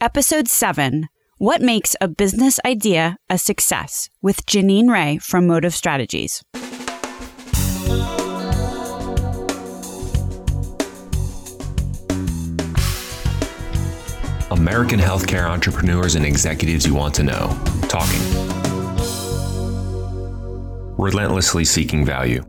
Episode 7, What Makes a Business Idea a Success? With Janine Ray from Motive Strategies. American healthcare entrepreneurs and executives you want to know. Talking. Relentlessly seeking value.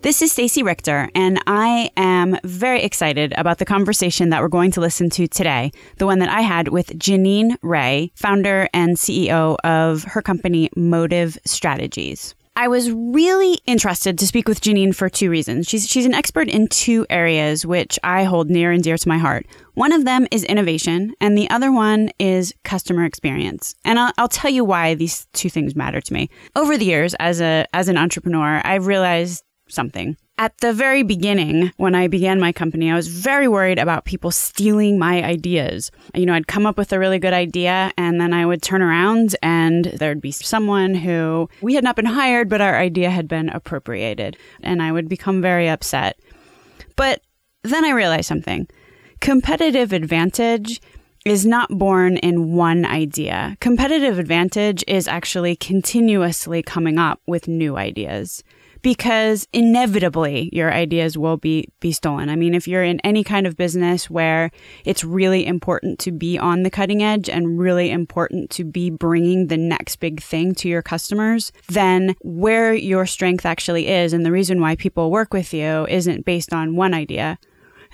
This is Stacey Richter, and I am very excited about the conversation that we're going to listen to today, the one that I had with Janine Ray, founder and CEO of her company, Motive Strategies. I was really interested to speak with Janine for two reasons. She's an expert in two areas which I hold near and dear to my heart. One of them is innovation, and the other one is customer experience. And I'll tell you why these two things matter to me. Over the years, as an entrepreneur, I've realized something. At the very beginning, when I began my company, I was very worried about people stealing my ideas. You know, I'd come up with a really good idea and then I would turn around and there'd be someone who we had not been hired, but our idea had been appropriated. And I would become very upset. But then I realized something. Competitive advantage is not born in one idea. Competitive advantage is actually continuously coming up with new ideas. Because inevitably, your ideas will be stolen. I mean, if you're in any kind of business where it's really important to be on the cutting edge and really important to be bringing the next big thing to your customers, then where your strength actually is and the reason why people work with you isn't based on one idea.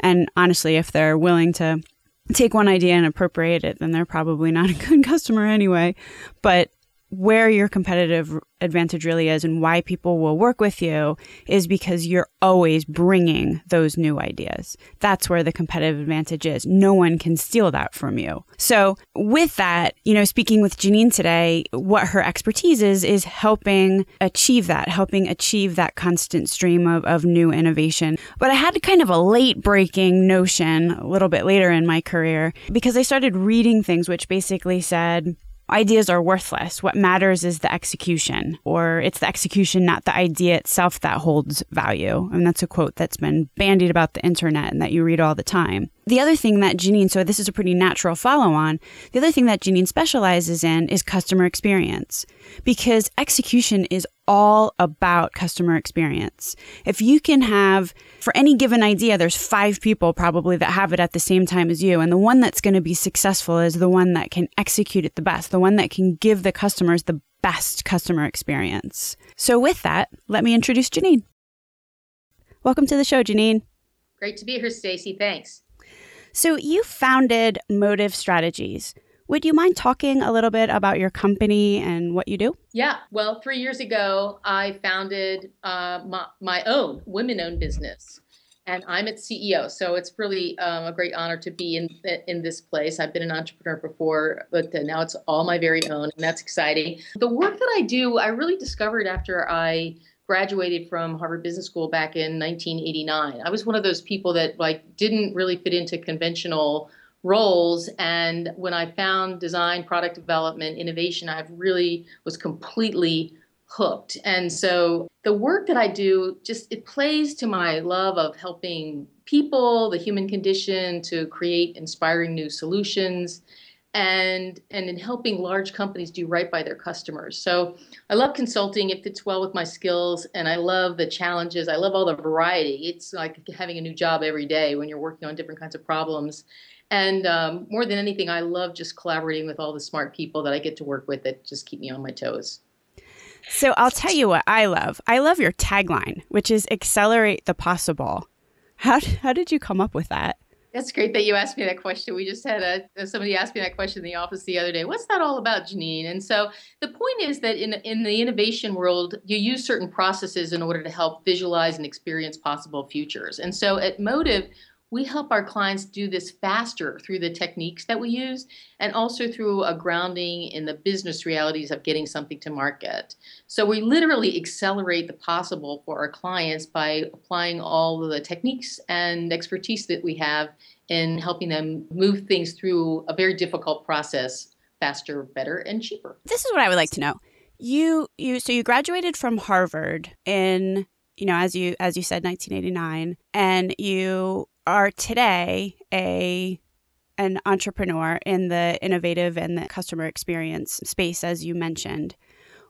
And honestly, if they're willing to take one idea and appropriate it, then they're probably not a good customer anyway. But where your competitive advantage really is and why people will work with you is because you're always bringing those new ideas. That's where the competitive advantage is. No one can steal that from you. So with that, you know, speaking with Janine today, what her expertise is helping achieve that constant stream of new innovation. But I had kind of a late breaking notion a little bit later in my career because I started reading things which basically said, ideas are worthless. What matters is the execution, or it's the execution, not the idea itself, that holds value. And that's a quote that's been bandied about the internet and that you read all the time. The other thing that Janine, so this is a pretty natural follow-on, the other thing that Janine specializes in is customer experience, because execution is all about customer experience. If you can have, for any given idea, there's 5 people probably that have it at the same time as you, and the one that's going to be successful is the one that can execute it the best, the one that can give the customers the best customer experience. So with that, let me introduce Janine. Welcome to the show, Janine. Great to be here, Stacey. Thanks. So you founded Motive Strategies. Would you mind talking a little bit about your company and what you do? Yeah. Well, 3 years ago, I founded my own women-owned business, and I'm its CEO. So it's really a great honor to be in this place. I've been an entrepreneur before, but now it's all my very own, and that's exciting. The work that I do, I really discovered after I graduated from Harvard Business School back in 1989. I was one of those people that didn't really fit into conventional roles. And when I found design, product development, innovation, I really was completely hooked. And so the work that I do, it plays to my love of helping people, the human condition, to create inspiring new solutions, and in helping large companies do right by their customers. So I love consulting. It fits well with my skills, and I love the challenges. I love all the variety. It's like having a new job every day when you're working on different kinds of problems. And more than anything, I love just collaborating with all the smart people that I get to work with that just keep me on my toes. So I'll tell you what I love. I love your tagline, which is accelerate the possible. How did you come up with that? That's great that you asked me that question. We just had somebody asked me that question in the office the other day. What's that all about, Janine? And so the point is that in the innovation world, you use certain processes in order to help visualize and experience possible futures. And so at Motive, we help our clients do this faster through the techniques that we use, and also through a grounding in the business realities of getting something to market. So we literally accelerate the possible for our clients by applying all of the techniques and expertise that we have in helping them move things through a very difficult process faster, better, and cheaper. This is what I would like to know. You graduated from Harvard in, you know, as you said, 1989, and you are today a an entrepreneur in the innovative and the customer experience space, as you mentioned.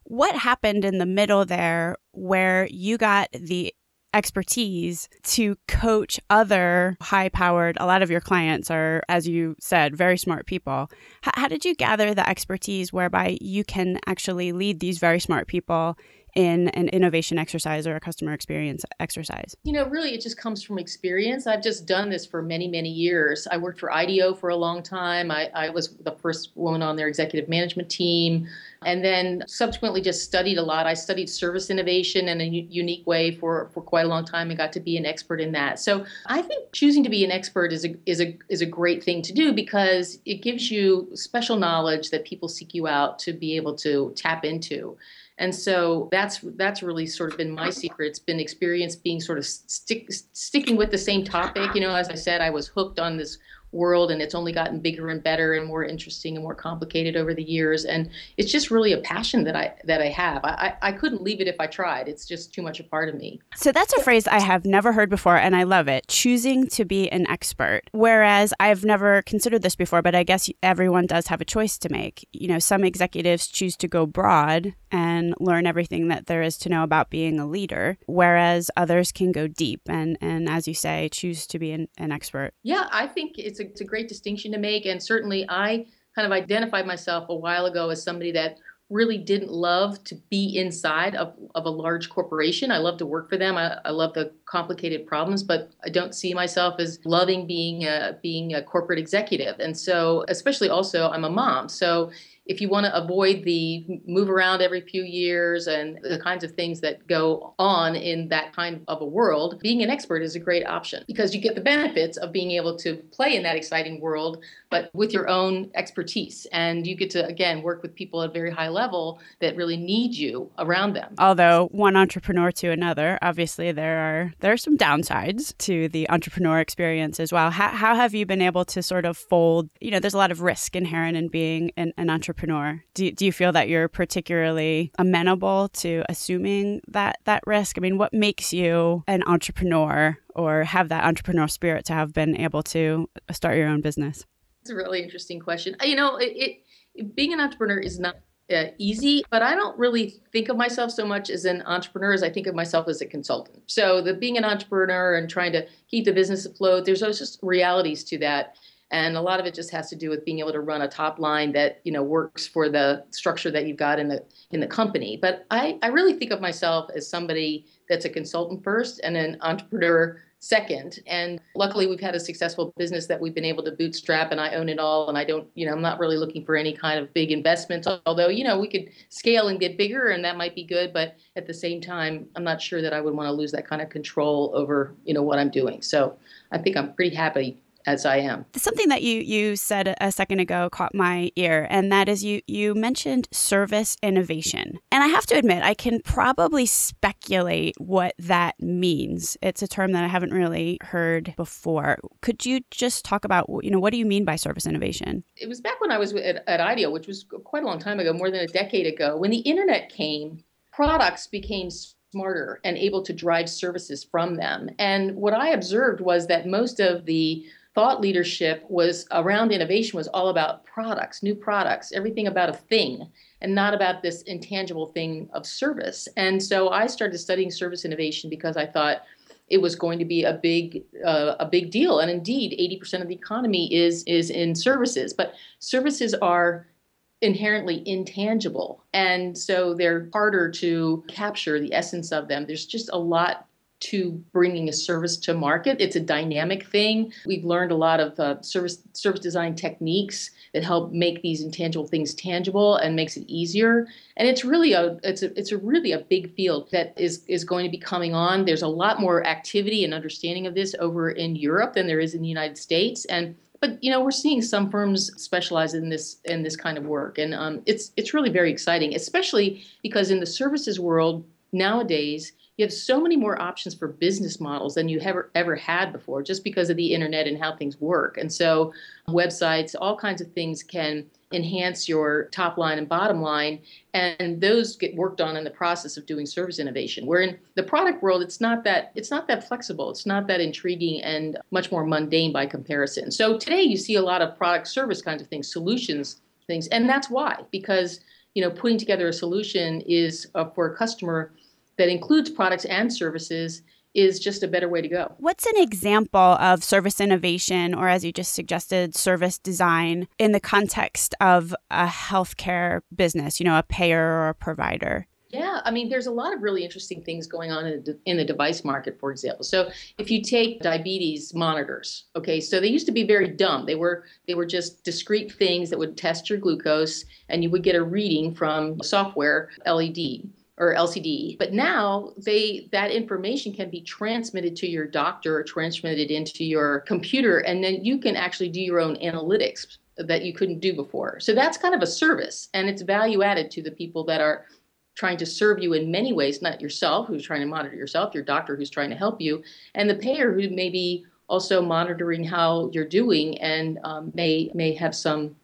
What happened in the middle there where you got the expertise to coach other high-powered, a lot of your clients are, as you said, very smart people. How did you gather the expertise whereby you can actually lead these very smart people in an innovation exercise or a customer experience exercise? You know, really, it just comes from experience. I've just done this for many, many years. I worked for IDEO for a long time. I was the first woman on their executive management team, and then subsequently just studied a lot. I studied service innovation in a unique way for quite a long time and got to be an expert in that. So I think choosing to be an expert is a great thing to do because it gives you special knowledge that people seek you out to be able to tap into. And so that's really sort of been my secret. It's been experience being sort of sticking with the same topic. You know, as I said, I was hooked on this world and it's only gotten bigger and better and more interesting and more complicated over the years. And it's just really a passion that I have. I couldn't leave it if I tried. It's just too much a part of me. So that's a phrase I have never heard before and I love it, choosing to be an expert. Whereas I've never considered this before, but I guess everyone does have a choice to make. You know, some executives choose to go broad and learn everything that there is to know about being a leader, whereas others can go deep and as you say, choose to be an expert. Yeah, I think it's a great distinction to make. And certainly I kind of identified myself a while ago as somebody that really didn't love to be inside of a large corporation. I love to work for them. I love the complicated problems, but I don't see myself as loving being a corporate executive. And so, especially also, I'm a mom. So if you want to avoid the move around every few years and the kinds of things that go on in that kind of a world, being an expert is a great option because you get the benefits of being able to play in that exciting world, but with your own expertise. And you get to, again, work with people at a very high level that really need you around them. Although one entrepreneur to another, obviously there are some downsides to the entrepreneur experience as well. How have you been able to sort of fold, you know, there's a lot of risk inherent in being an entrepreneur. Do you feel that you're particularly amenable to assuming that risk? I mean, what makes you an entrepreneur or have that entrepreneurial spirit to have been able to start your own business? That's a really interesting question. You know, being an entrepreneur is not easy, but I don't really think of myself so much as an entrepreneur as I think of myself as a consultant. So being an entrepreneur and trying to keep the business afloat, there's just realities to that. And a lot of it just has to do with being able to run a top line that, you know, works for the structure that you've got in the company. But I really think of myself as somebody that's a consultant first and an entrepreneur second. And luckily, we've had a successful business that we've been able to bootstrap, and I own it all. And I don't, you know, I'm not really looking for any kind of big investments, although, you know, we could scale and get bigger and that might be good. But at the same time, I'm not sure that I would want to lose that kind of control over, you know, what I'm doing. So I think I'm pretty happy as I am. Something that you said a second ago caught my ear, and that is you mentioned service innovation. And I have to admit, I can probably speculate what that means. It's a term that I haven't really heard before. Could you just talk about, you know, what do you mean by service innovation? It was back when I was at IDEO, which was quite a long time ago, more than a decade ago. When the internet came, products became smarter and able to drive services from them. And what I observed was that most of the thought leadership was around innovation was all about products, new products, everything about a thing, and not about this intangible thing of service. And so I started studying service innovation because I thought it was going to be a big deal. And indeed, 80% of the economy is in services, but services are inherently intangible, and so they're harder to capture the essence of them. There's just a lot to bringing a service to market. It's a dynamic thing. We've learned a lot of service design techniques that help make these intangible things tangible and makes it easier. And it's really a big field that is going to be coming on. There's a lot more activity and understanding of this over in Europe than there is in the United States. But you know, we're seeing some firms specialize in this kind of work, and it's really very exciting, especially because in the services world nowadays, You have so many more options for business models than you have ever had before, just because of the internet and how things work. And so websites, all kinds of things can enhance your top line and bottom line, and those get worked on in the process of doing service innovation. Where in the product world, it's not that flexible, it's not that intriguing, and much more mundane by comparison. So today you see a lot of product service kinds of things, solutions things, and that's why, because putting together a solution is for a customer that includes products and services is just a better way to go. What's an example of service innovation, or as you just suggested, service design in the context of a healthcare business, a payer or a provider? Yeah, I mean, there's a lot of really interesting things going on in the device market, for example. So if you take diabetes monitors, okay, so they used to be very dumb. They were just discrete things that would test your glucose, and you would get a reading from software, LED or LCD. But now that information can be transmitted to your doctor or transmitted into your computer, and then you can actually do your own analytics that you couldn't do before. So that's kind of a service, and it's value added to the people that are trying to serve you in many ways, not yourself, who's trying to monitor yourself, your doctor who's trying to help you, and the payer who may be also monitoring how you're doing and may have something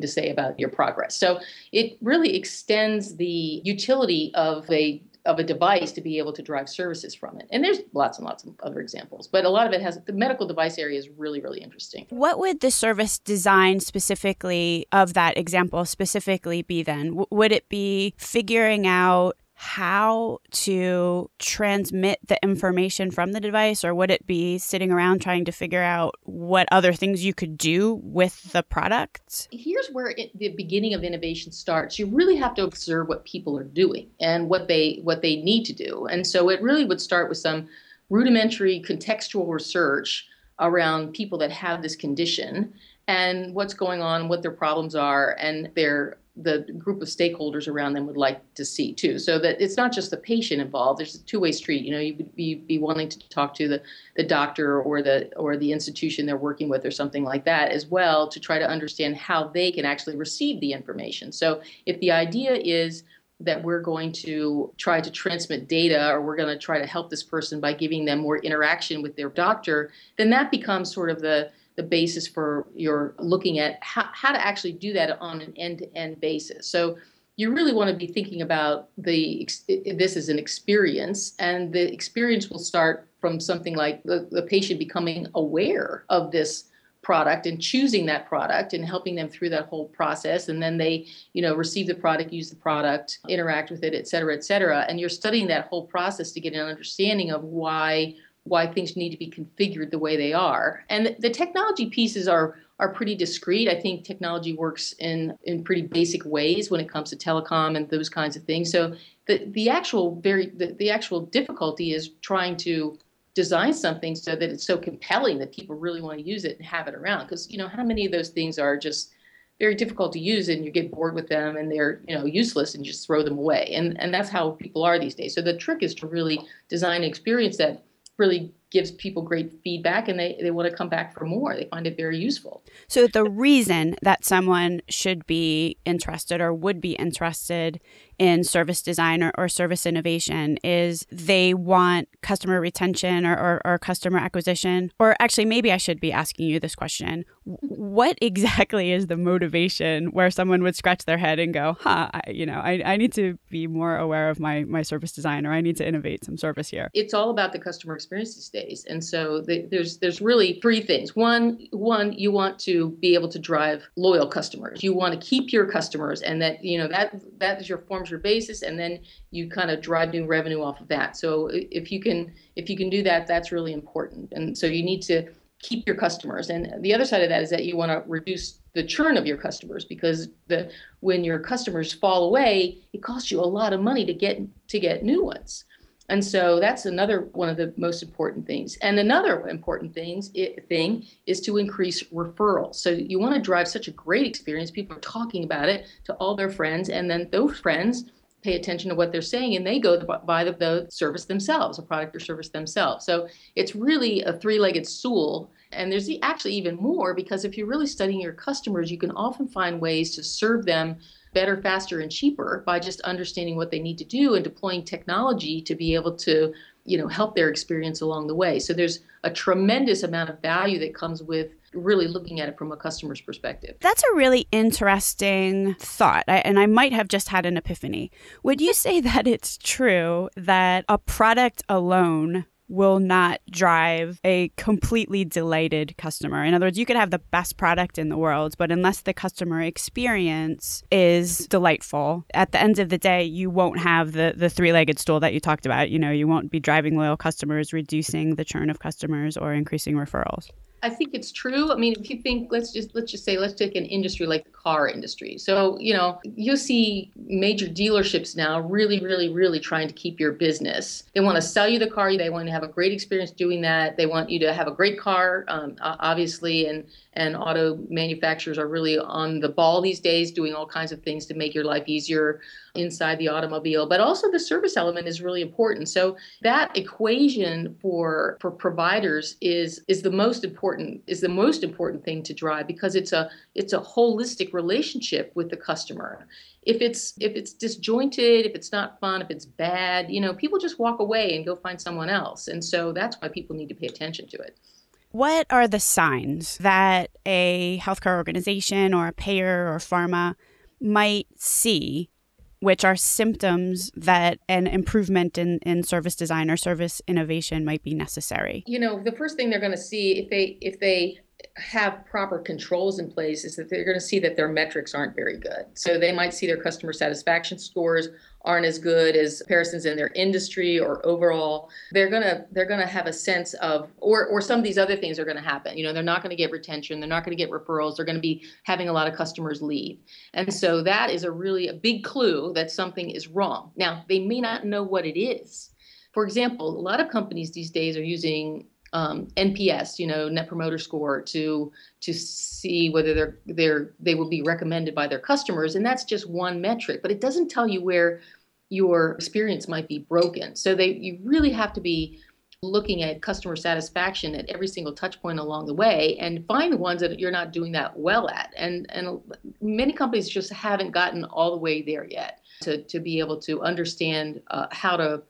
to say about your progress. So it really extends the utility of a device to be able to drive services from it. And there's lots and lots of other examples, but a lot of it has, the medical device area is really, really interesting. What would the service design specifically of that example specifically be then? Would it be figuring out how to transmit the information from the device, or would it be sitting around trying to figure out what other things you could do with the product? Here's where the beginning of innovation starts. You really have to observe what people are doing and what they need to do. And so it really would start with some rudimentary contextual research around people that have this condition and what's going on, what their problems are, and the group of stakeholders around them would like to see too. So that it's not just the patient involved. There's a two-way street. You would be wanting to talk to the doctor or the institution they're working with or something like that as well, to try to understand how they can actually receive the information. So if the idea is that we're going to try to transmit data, or we're going to try to help this person by giving them more interaction with their doctor, then that becomes sort of the basis for your looking at how to actually do that on an end-to-end basis. So you really want to be thinking about this is an experience, and the experience will start from something like the patient becoming aware of this product and choosing that product and helping them through that whole process. And then they, receive the product, use the product, interact with it, et cetera, et cetera. And you're studying that whole process to get an understanding of why things need to be configured the way they are. And the technology pieces are pretty discrete. I think technology works in pretty basic ways when it comes to telecom and those kinds of things. So the actual difficulty is trying to design something so that it's so compelling that people really want to use it and have it around. Because, how many of those things are just very difficult to use, and you get bored with them and they're, useless, and you just throw them away. And that's how people are these days. So the trick is to really design an experience that really gives people great feedback, and they want to come back for more. They find it very useful. So the reason that someone should be interested or would be interested in service design or service innovation is they want customer retention or customer acquisition. Or actually, maybe I should be asking you this question. What exactly is the motivation where someone would scratch their head and go, I need to be more aware of my service design, or I need to innovate some service here? It's all about the customer experience these days. And so there's really three things. One, you want to be able to drive loyal customers. You want to keep your customers, and that, that is your form your basis, and then you kind of drive new revenue off of that. So if you can do that, that's really important. And so you need to keep your customers. And the other side of that is that you want to reduce the churn of your customers, because when your customers fall away, it costs you a lot of money to get new ones. And so that's another one of the most important things. And another important thing is to increase referrals. So you want to drive such a great experience. People are talking about it to all their friends, and then those friends pay attention to what they're saying, and they go buy the service themselves, a product or service themselves. So it's really a three-legged stool, And there's actually even more, because if you're really studying your customers, you can often find ways to serve them better, faster, and cheaper by just understanding what they need to do and deploying technology to be able to, you know, help their experience along the way. So there's a tremendous amount of value that comes with really looking at it from a customer's perspective. That's a really interesting thought, and I might have just had an epiphany. Would you say that it's true that a product alone will not drive a completely delighted customer? In other words, you could have the best product in the world, but unless the customer experience is delightful, at the end of the day, you won't have the three-legged stool that you talked about. You know, you won't be driving loyal customers, reducing the churn of customers, or increasing referrals. I think it's true. I mean, if you think, let's take an industry like the car industry. So, you know, you'll see major dealerships now really, really, really trying to keep your business. They want to sell you the car. They want to have a great experience doing that. They want you to have a great car, obviously. And auto manufacturers are really on the ball these days, doing all kinds of things to make your life easier inside the automobile. But also the service element is really important. So that equation for providers is the most important thing to drive, because it's a holistic relationship with the customer. If it's disjointed, if it's not fun, if it's bad, you know, people just walk away and go find someone else. And so that's why people need to pay attention to it. What are the signs that a healthcare organization or a payer or pharma might see, which are symptoms that an improvement in service design or service innovation might be necessary? You know, the first thing they're going to see if they have proper controls in place is that they're going to see that their metrics aren't very good. So they might see their customer satisfaction scores aren't as good as comparisons in their industry or overall. They're gonna have a sense of, or some of these other things are gonna happen. You know, they're not gonna get retention, they're not gonna get referrals, they're gonna be having a lot of customers leave. And so that is a really big clue that something is wrong. Now, they may not know what it is. For example, a lot of companies these days are using NPS, you know, Net Promoter Score, to see whether they will be recommended by their customers. And that's just one metric, but it doesn't tell you where your experience might be broken. So you really have to be looking at customer satisfaction at every single touch point along the way and find the ones that you're not doing that well at. And many companies just haven't gotten all the way there yet to be able to understand how to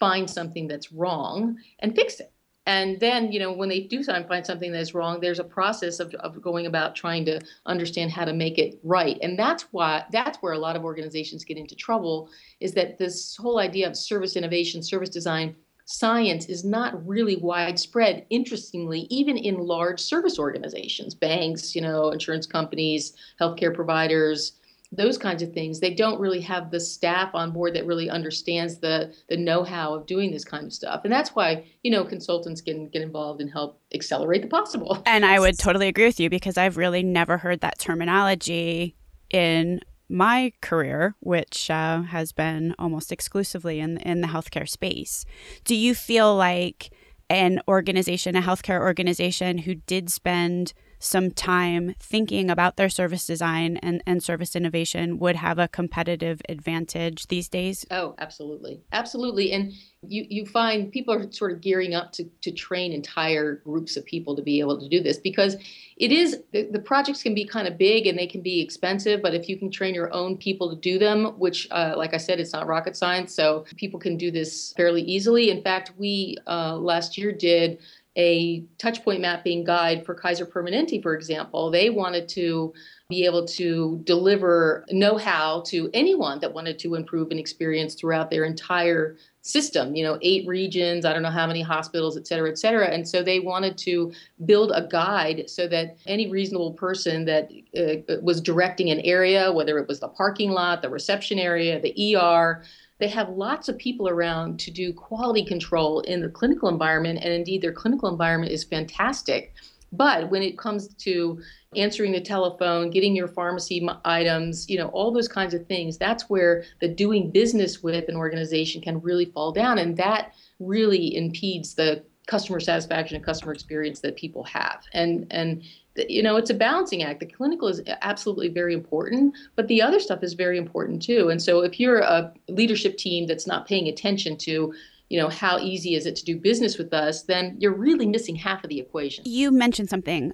find something that's wrong and fix it. And then, you know, when they do find something that's wrong, there's a process of going about trying to understand how to make it right. And that's where a lot of organizations get into trouble, is that this whole idea of service innovation, service design, science is not really widespread, interestingly, even in large service organizations, banks, you know, insurance companies, healthcare providers, those kinds of things. They don't really have the staff on board that really understands the know-how of doing this kind of stuff. And that's why, you know, consultants can get involved and help accelerate the possible. And I would totally agree with you, because I've really never heard that terminology in my career, which has been almost exclusively in the healthcare space. Do you feel like an organization, a healthcare organization who did spend some time thinking about their service design and service innovation would have a competitive advantage these days? Oh, absolutely. Absolutely. And you find people are sort of gearing up to train entire groups of people to be able to do this, because it is, the projects can be kind of big and they can be expensive, but if you can train your own people to do them, which, like I said, it's not rocket science, so people can do this fairly easily. In fact, we last year did a touchpoint mapping guide for Kaiser Permanente, for example. They wanted to be able to deliver know-how to anyone that wanted to improve an experience throughout their entire system, you know, 8 regions, I don't know how many hospitals, et cetera, et cetera. And so they wanted to build a guide so that any reasonable person that was directing an area, whether it was the parking lot, the reception area, the ER, they have lots of people around to do quality control in the clinical environment. And indeed, their clinical environment is fantastic. But when it comes to answering the telephone, getting your pharmacy items, you know, all those kinds of things, that's where the doing business with an organization can really fall down. And that really impedes the customer satisfaction and customer experience that people have. And you know, it's a balancing act. The clinical is absolutely very important, but the other stuff is very important too. And so if you're a leadership team that's not paying attention to you know, how easy is it to do business with us, then you're really missing half of the equation. You mentioned something.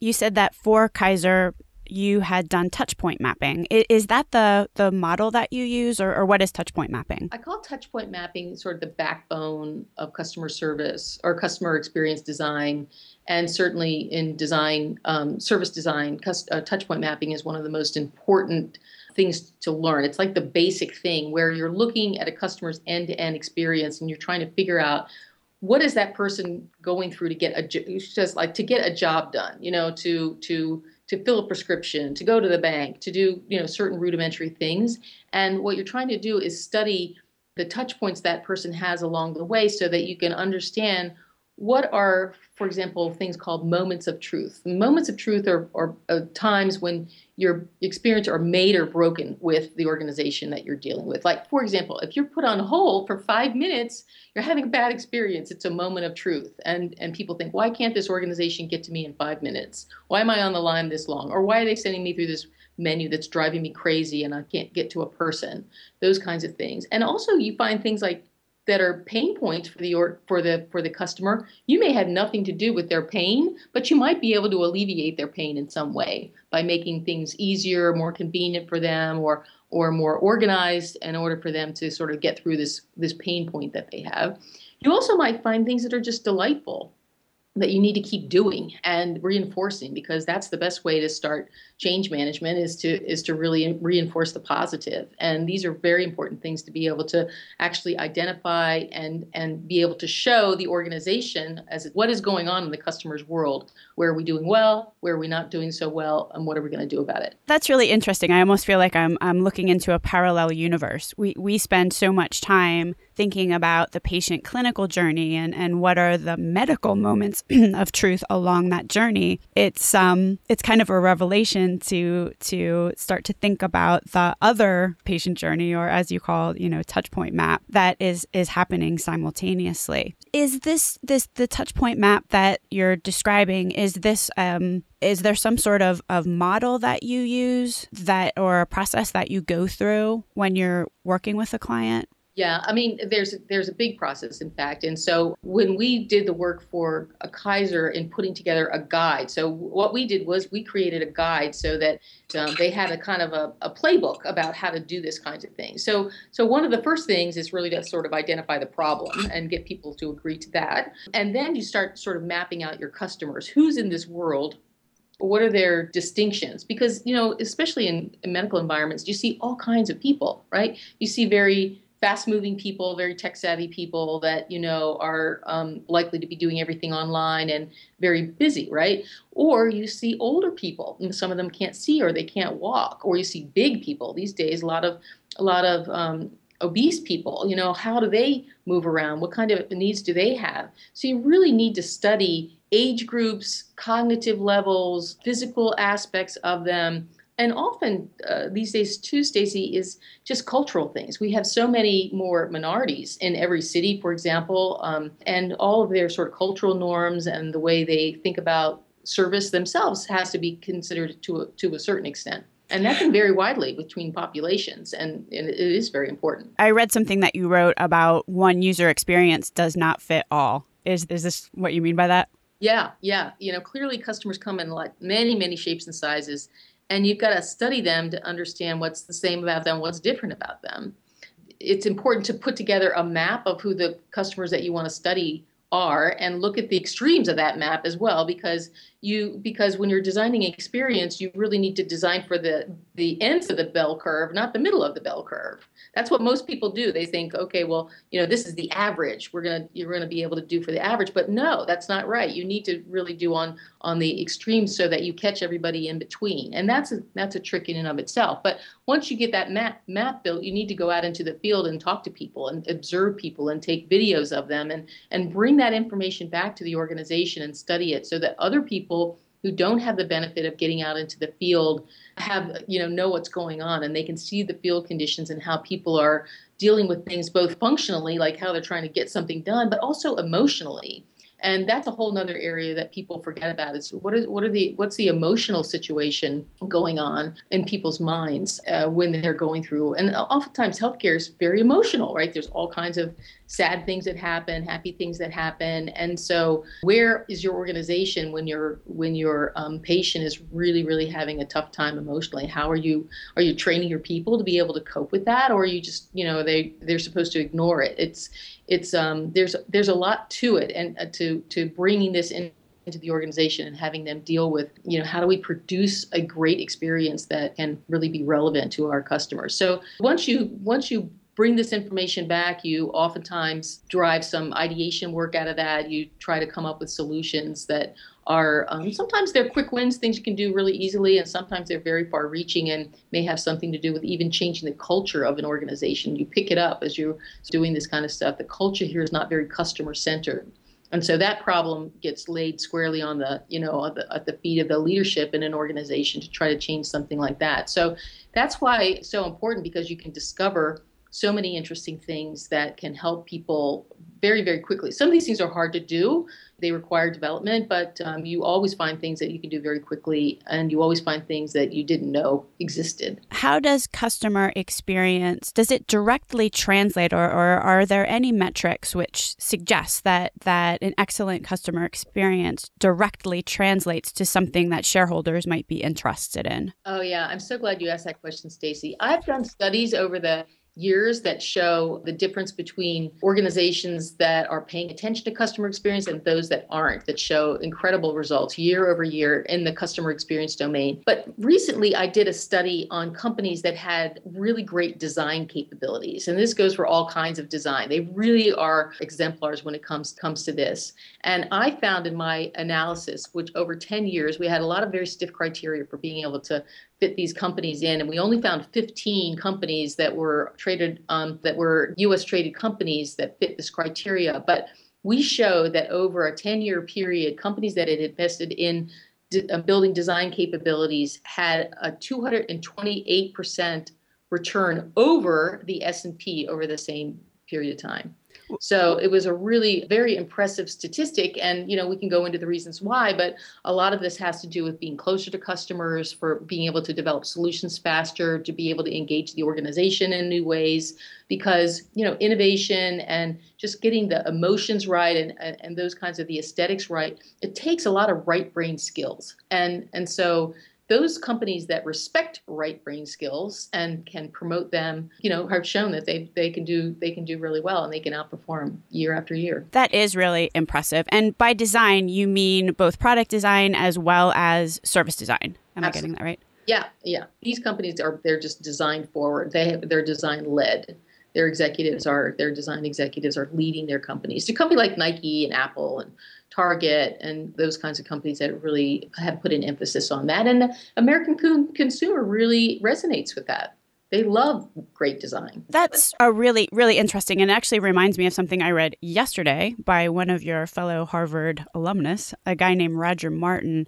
You said that for Kaiser, you had done touchpoint mapping. Is that the model that you use, or what is touchpoint mapping? I call touchpoint mapping sort of the backbone of customer service or customer experience design. And certainly in design, service design, touchpoint mapping is one of the most important things to learn. It's like the basic thing where you're looking at a customer's end-to-end experience and you're trying to figure out what is that person going through to get a job done, you know, to fill a prescription, to go to the bank, to do, you know, certain rudimentary things. And what you're trying to do is study the touch points that person has along the way so that you can understand what are, for example, things called moments of truth. Moments of truth are times when your experience are made or broken with the organization that you're dealing with. Like, for example, if you're put on hold for 5 minutes, you're having a bad experience. It's a moment of truth. And people think, why can't this organization get to me in 5 minutes? Why am I on the line this long? Or why are they sending me through this menu that's driving me crazy and I can't get to a person? Those kinds of things. And also you find things like that are pain points for the customer. You may have nothing to do with their pain, but you might be able to alleviate their pain in some way by making things easier, more convenient for them, or more organized in order for them to sort of get through this pain point that they have. You also might find things that are just delightful that you need to keep doing and reinforcing, because that's the best way to start change management is to really reinforce the positive. And these are very important things to be able to actually identify and be able to show the organization as what is going on in the customer's world. Where are we doing well? Where are we not doing so well? And what are we going to do about it? That's really interesting. I almost feel like I'm looking into a parallel universe. We spend so much time thinking about the patient clinical journey and what are the medical moments of truth along that journey. It's kind of a revelation to start to think about the other patient journey, or as you call, you know, touchpoint map that is happening simultaneously. Is this the touchpoint map that you're describing? Is this is there some sort of model that you use that, or a process that you go through when you're working with a client? Yeah, I mean, there's a big process, in fact. And so when we did the work for Kaiser in putting together a guide, so what we did was we created a guide so that they had a kind of a playbook about how to do this kind of thing. So one of the first things is really to sort of identify the problem and get people to agree to that. And then you start sort of mapping out your customers. Who's in this world? What are their distinctions? Because, you know, especially in medical environments, you see all kinds of people, right? You see very fast-moving people, very tech-savvy people that, you know, are likely to be doing everything online and very busy, right? Or you see older people, and some of them can't see or they can't walk. Or you see big people these days, a lot of obese people. You know, how do they move around? What kind of needs do they have? So you really need to study age groups, cognitive levels, physical aspects of them. And often these days, too, Stacey, is just cultural things. We have so many more minorities in every city, for example, and all of their sort of cultural norms and the way they think about service themselves has to be considered to a certain extent. And that can vary widely between populations, and it is very important. I read something that you wrote about one user experience does not fit all. Is this what you mean by that? Yeah. You know, clearly customers come in like many, many shapes and sizes. And you've got to study them to understand what's the same about them, what's different about them. It's important to put together a map of who the customers that you want to study are and look at the extremes of that map as well, because when you're designing experience, you really need to design for the ends of the bell curve, not the middle of the bell curve. That's what most people do. They think, okay, well, you know, this is the average. You're gonna be able to do for the average, but no, that's not right. You need to really do on the extremes so that you catch everybody in between, and that's a trick in and of itself. But once you get that map built, you need to go out into the field and talk to people and observe people and take videos of them and bring that information back to the organization and study it so that other people who don't have the benefit of getting out into the field have, you know what's going on, and they can see the field conditions and how people are dealing with things, both functionally, like how they're trying to get something done, but also emotionally. And that's a whole nother area that people forget about is what's the emotional situation going on in people's minds when they're going through. And oftentimes healthcare is very emotional, right? There's all kinds of sad things that happen, happy things that happen. And so where is your organization when your patient is really, really having a tough time emotionally? How are you training your people to be able to cope with that? Or are you just, they're supposed to ignore it? It's there's a lot to it, and to bringing this into the organization and having them deal with, how do we produce a great experience that can really be relevant to our customers? So once you bring this information back, you oftentimes drive some ideation work out of that. You try to come up with solutions that are sometimes they're quick wins, things you can do really easily, and sometimes they're very far reaching and may have something to do with even changing the culture of an organization. You pick it up as you're doing this kind of stuff. The culture here is not very customer centered. And so that problem gets laid squarely on the, at the feet of the leadership in an organization to try to change something like that. So that's why it's so important, because you can discover so many interesting things that can help people very, very quickly. Some of these things are hard to do. They require development, but you always find things that you can do very quickly, and you always find things that you didn't know existed. How does customer experience, does it directly translate, or are there any metrics which suggest that an excellent customer experience directly translates to something that shareholders might be interested in? Oh, yeah. I'm so glad you asked that question, Stacey. I've done studies over the years that show the difference between organizations that are paying attention to customer experience and those that aren't, that show incredible results year over year in the customer experience domain. But recently I did a study on companies that had really great design capabilities. And this goes for all kinds of design. They really are exemplars when it comes to this. And I found in my analysis, which over 10 years, we had a lot of very stiff criteria for being able to fit these companies in, and we only found 15 companies that were traded, that were U.S. traded companies that fit this criteria. But we show that over a 10-year period, companies that had invested in building design capabilities had a 228% return over the S&P over the same period of time. So it was a really very impressive statistic. And, we can go into the reasons why, but a lot of this has to do with being closer to customers, for being able to develop solutions faster, to be able to engage the organization in new ways, because, innovation and just getting the emotions right and those kinds of the aesthetics right, it takes a lot of right brain skills. And so those companies that respect right brain skills and can promote them, have shown that they can do really well, and they can outperform year after year. That is really impressive. And by design, you mean both product design as well as service design. Am Absolutely. I getting that right? Yeah. These companies they're just design forward. They're design led. Their design executives are leading their companies. So a company like Nike and Apple and Target and those kinds of companies that really have put an emphasis on that. And the American consumer really resonates with that. They love great design. That's a really, really interesting, and actually reminds me of something I read yesterday by one of your fellow Harvard alumnus, a guy named Roger Martin.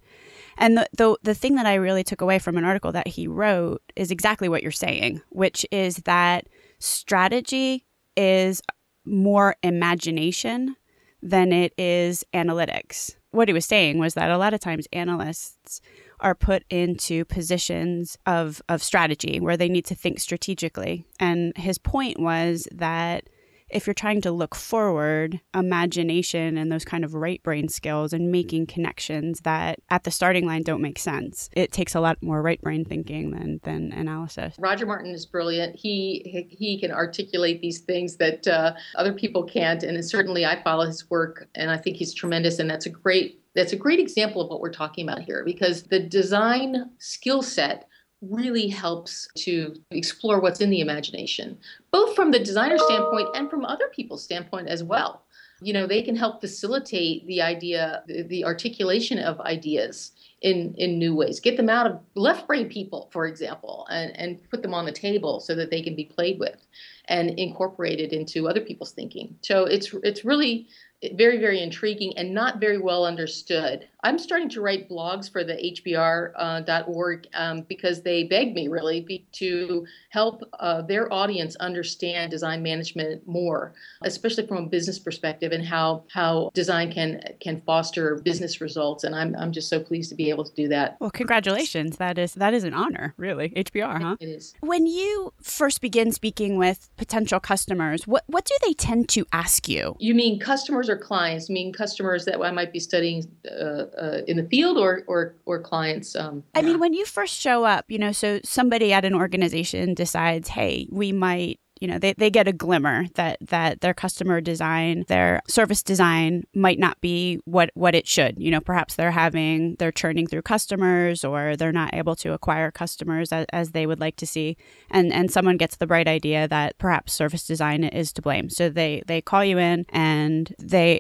And the thing that I really took away from an article that he wrote is exactly what you're saying, which is that strategy is more imagination than it is analytics. What he was saying was that a lot of times analysts are put into positions of strategy where they need to think strategically. And his point was that if you're trying to look forward, imagination and those kind of right brain skills and making connections that at the starting line don't make sense, it takes a lot more right brain thinking than analysis. Roger Martin is brilliant. He can articulate these things that other people can't. And certainly I follow his work, and I think he's tremendous. And that's a great example of what we're talking about here, because the design skill set really helps to explore what's in the imagination, both from the designer standpoint and from other people's standpoint as well. They can help facilitate the idea, the articulation of ideas in new ways. Get them out of left brain people, for example, and put them on the table so that they can be played with and incorporated into other people's thinking. So it's really very, very intriguing and not very well understood. I'm starting to write blogs for the HBR.org because they begged me really to help their audience understand design management more, especially from a business perspective and how design can foster business results. And I'm just so pleased to be able to do that. Well, congratulations. That is an honor, really. HBR, huh? It is. When you first begin speaking with potential customers, what do they tend to ask you? You mean customers or clients? I mean customers that I might be studying in the field or clients? I mean, when you first show up, so somebody at an organization decides, hey, we might, they get a glimmer that their customer design, their service design might not be what it should. Perhaps they're churning through customers, or they're not able to acquire customers as they would like to see. And someone gets the bright idea that perhaps service design is to blame. So they call you in, and they,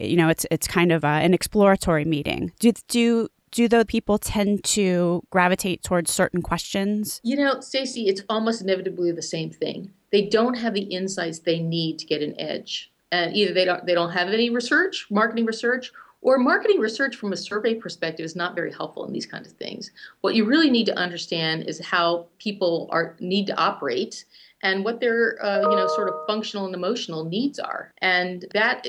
it's kind of an exploratory meeting. Do the people tend to gravitate towards certain questions? Stacey, it's almost inevitably the same thing. They don't have the insights they need to get an edge. And either they don't have any research, marketing research, or marketing research from a survey perspective is not very helpful in these kinds of things. What you really need to understand is how people need to operate and what their sort of functional and emotional needs are, and that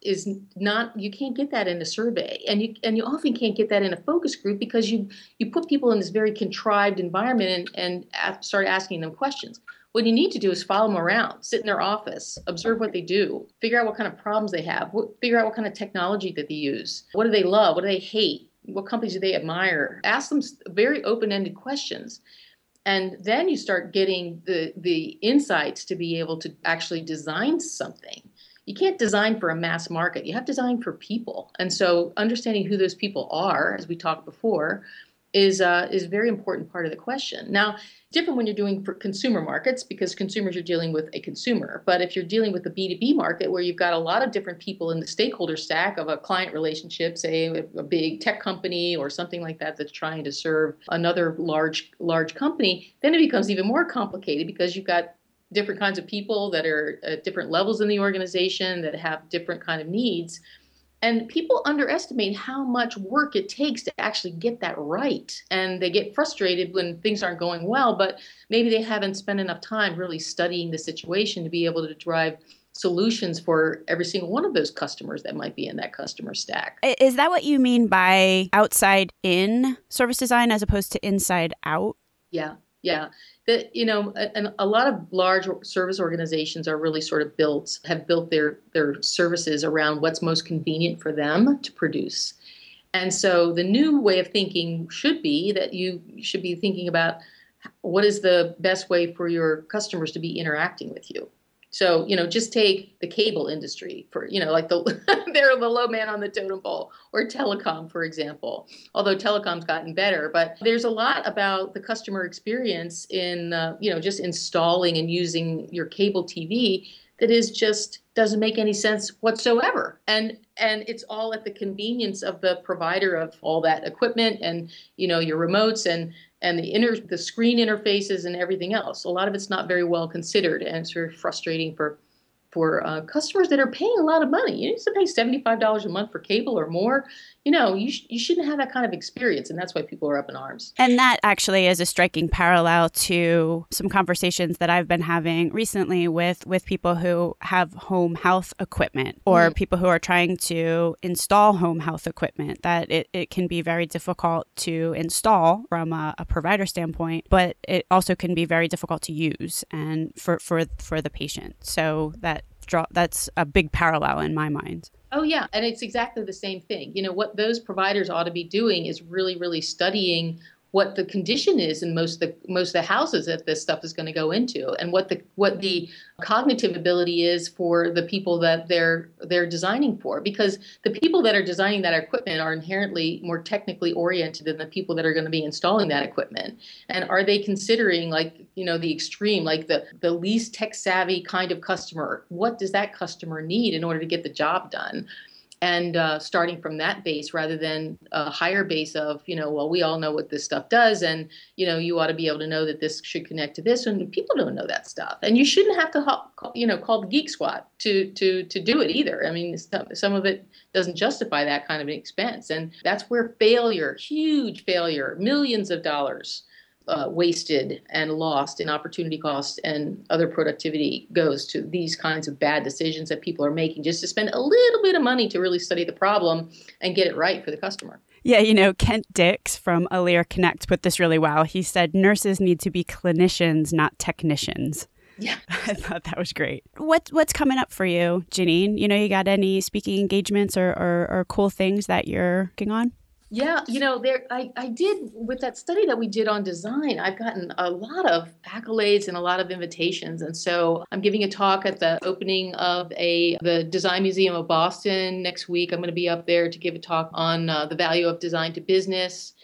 is not, you can't get that in a survey, and you often can't get that in a focus group because you put people in this very contrived environment and start asking them questions. What you need to do is follow them around, sit in their office, observe what they do, figure out what kind of problems they have, figure out what kind of technology that they use, what do they love, what do they hate, what companies do they admire. Ask them very open-ended questions. And then you start getting the insights to be able to actually design something. You can't design for a mass market. You have to design for people. And so understanding who those people are, as we talked before, is a very important part of the question. Now, different when you're doing for consumer markets, because consumers, you're dealing with a consumer. But if you're dealing with the B2B market, where you've got a lot of different people in the stakeholder stack of a client relationship, say a big tech company or something like that that's trying to serve another large company, then it becomes even more complicated because you've got different kinds of people that are at different levels in the organization that have different kind of needs. And people underestimate how much work it takes to actually get that right. And they get frustrated when things aren't going well, but maybe they haven't spent enough time really studying the situation to be able to drive solutions for every single one of those customers that might be in that customer stack. Is that what you mean by outside in service design as opposed to inside out? Yeah. That, and a lot of large service organizations are really sort of have built their services around what's most convenient for them to produce. And so the new way of thinking should be that you should be thinking about what is the best way for your customers to be interacting with you. So, just take the cable industry for, they're the low man on the totem pole, or telecom, for example, although telecom's gotten better. But there's a lot about the customer experience in, just installing and using your cable TV that is just doesn't make any sense whatsoever. And it's all at the convenience of the provider of all that equipment and, your remotes and the screen interfaces and everything else. A lot of it's not very well considered, and it's very frustrating for customers that are paying a lot of money. You need to pay $75 a month for cable or more. You shouldn't have that kind of experience, and that's why people are up in arms. And that actually is a striking parallel to some conversations that I've been having recently with people who have home health equipment, or people who are trying to install home health equipment, that it can be very difficult to install from a provider standpoint, but it also can be very difficult to use and for the patient. So that's a big parallel in my mind. Oh, yeah. And it's exactly the same thing. What those providers ought to be doing is really, really studying what the condition is in most of the houses that this stuff is going to go into, and what the cognitive ability is for the people that they're designing for, because the people that are designing that equipment are inherently more technically oriented than the people that are going to be installing that equipment. And are they considering the extreme, the least tech savvy kind of customer? What does that customer need in order to get the job done? and starting from that base rather than a higher base of, you know, well, we all know what this stuff does, and, you know, you ought to be able to know that this should connect to this, and people don't know that stuff. And you shouldn't have to, you know, call the Geek Squad to do it either. I mean, some of it doesn't justify that kind of an expense. And that's where failure, huge failure, millions of dollars wasted and lost in opportunity costs and other productivity goes to these kinds of bad decisions that people are making just to spend a little bit of money to really study the problem and get it right for the customer. Yeah, you know, Kent Dix from Allier Connect put this really well. He said, nurses need to be clinicians, not technicians. Yeah. I thought that was great. What's coming up for you, Janine? You know, you got any speaking engagements or cool things that you're working on? Yeah, you know, there I did with that study that we did on design. I've gotten a lot of accolades and a lot of invitations, and so I'm giving a talk at the opening of the Design Museum of Boston next week. I'm going to be up there to give a talk on the value of design to business,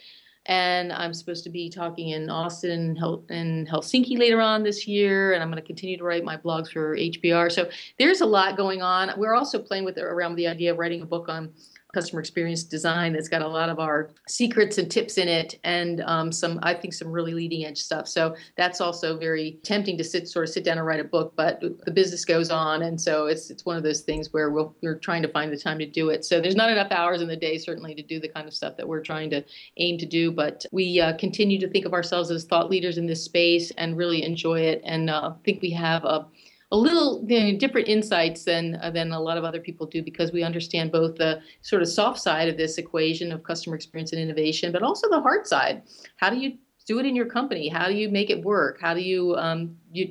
and I'm supposed to be talking in Austin and Helsinki later on this year. And I'm going to continue to write my blogs for HBR. So there's a lot going on. We're also playing around with the idea of writing a book on customer experience design that's got a lot of our secrets and tips in it, and some really leading edge stuff. So that's also very tempting to sit down and write a book, but the business goes on, and so it's one of those things where we're trying to find the time to do it. So there's not enough hours in the day certainly to do the kind of stuff that we're trying to aim to do, but we continue to think of ourselves as thought leaders in this space and really enjoy it, and think we have a little different insights than a lot of other people do, because we understand both the sort of soft side of this equation of customer experience and innovation, but also the hard side. How do you do it in your company? How do you make it work? How do you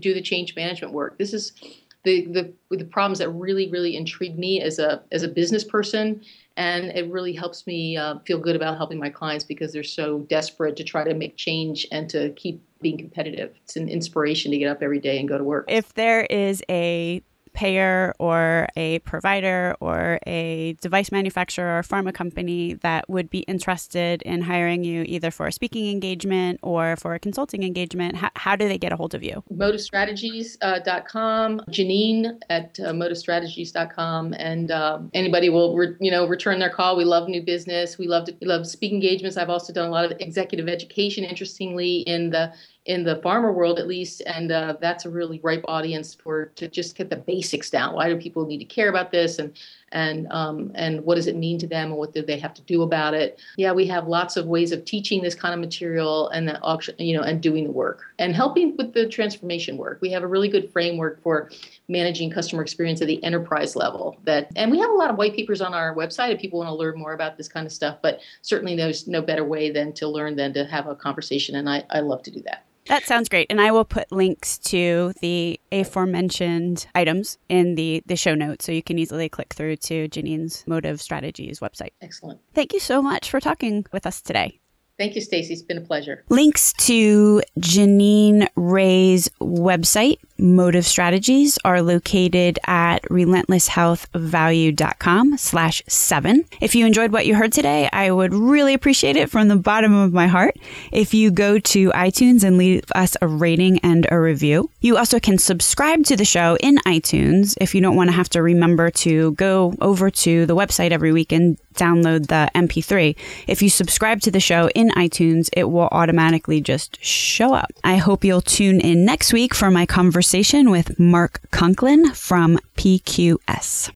do the change management work? This is the problems that really, really intrigue me as a business person. And it really helps me feel good about helping my clients, because they're so desperate to try to make change and to keep being competitive. It's an inspiration to get up every day and go to work. If there is a payer or a provider or a device manufacturer or pharma company that would be interested in hiring you either for a speaking engagement or for a consulting engagement, how do they get a hold of you? MotiveStrategies.com, Janine at MotiveStrategies.com, and anybody will return their call. We love new business. We love speaking engagements. I've also done a lot of executive education, interestingly, in the pharma world, at least, and that's a really ripe audience to just get the basics down. Why do people need to care about this, and what does it mean to them, and what do they have to do about it? Yeah, we have lots of ways of teaching this kind of material and the auction, and doing the work and helping with the transformation work. We have a really good framework for managing customer experience at the enterprise level. And we have a lot of white papers on our website if people want to learn more about this kind of stuff. But certainly, there's no better way than to have a conversation, and I love to do that. That sounds great. And I will put links to the aforementioned items in the show notes, so you can easily click through to Janine's Motive Strategies website. Excellent. Thank you so much for talking with us today. Thank you, Stacey. It's been a pleasure. Links to Janine Ray's website, Motive Strategies, are located at relentlesshealthvalue.com/7. If you enjoyed what you heard today, I would really appreciate it from the bottom of my heart if you go to iTunes and leave us a rating and a review. You also can subscribe to the show in iTunes if you don't want to have to remember to go over to the website every week and download the MP3. If you subscribe to the show in iTunes, it will automatically just show up. I hope you'll tune in next week for my conversation with Mark Conklin from PQS.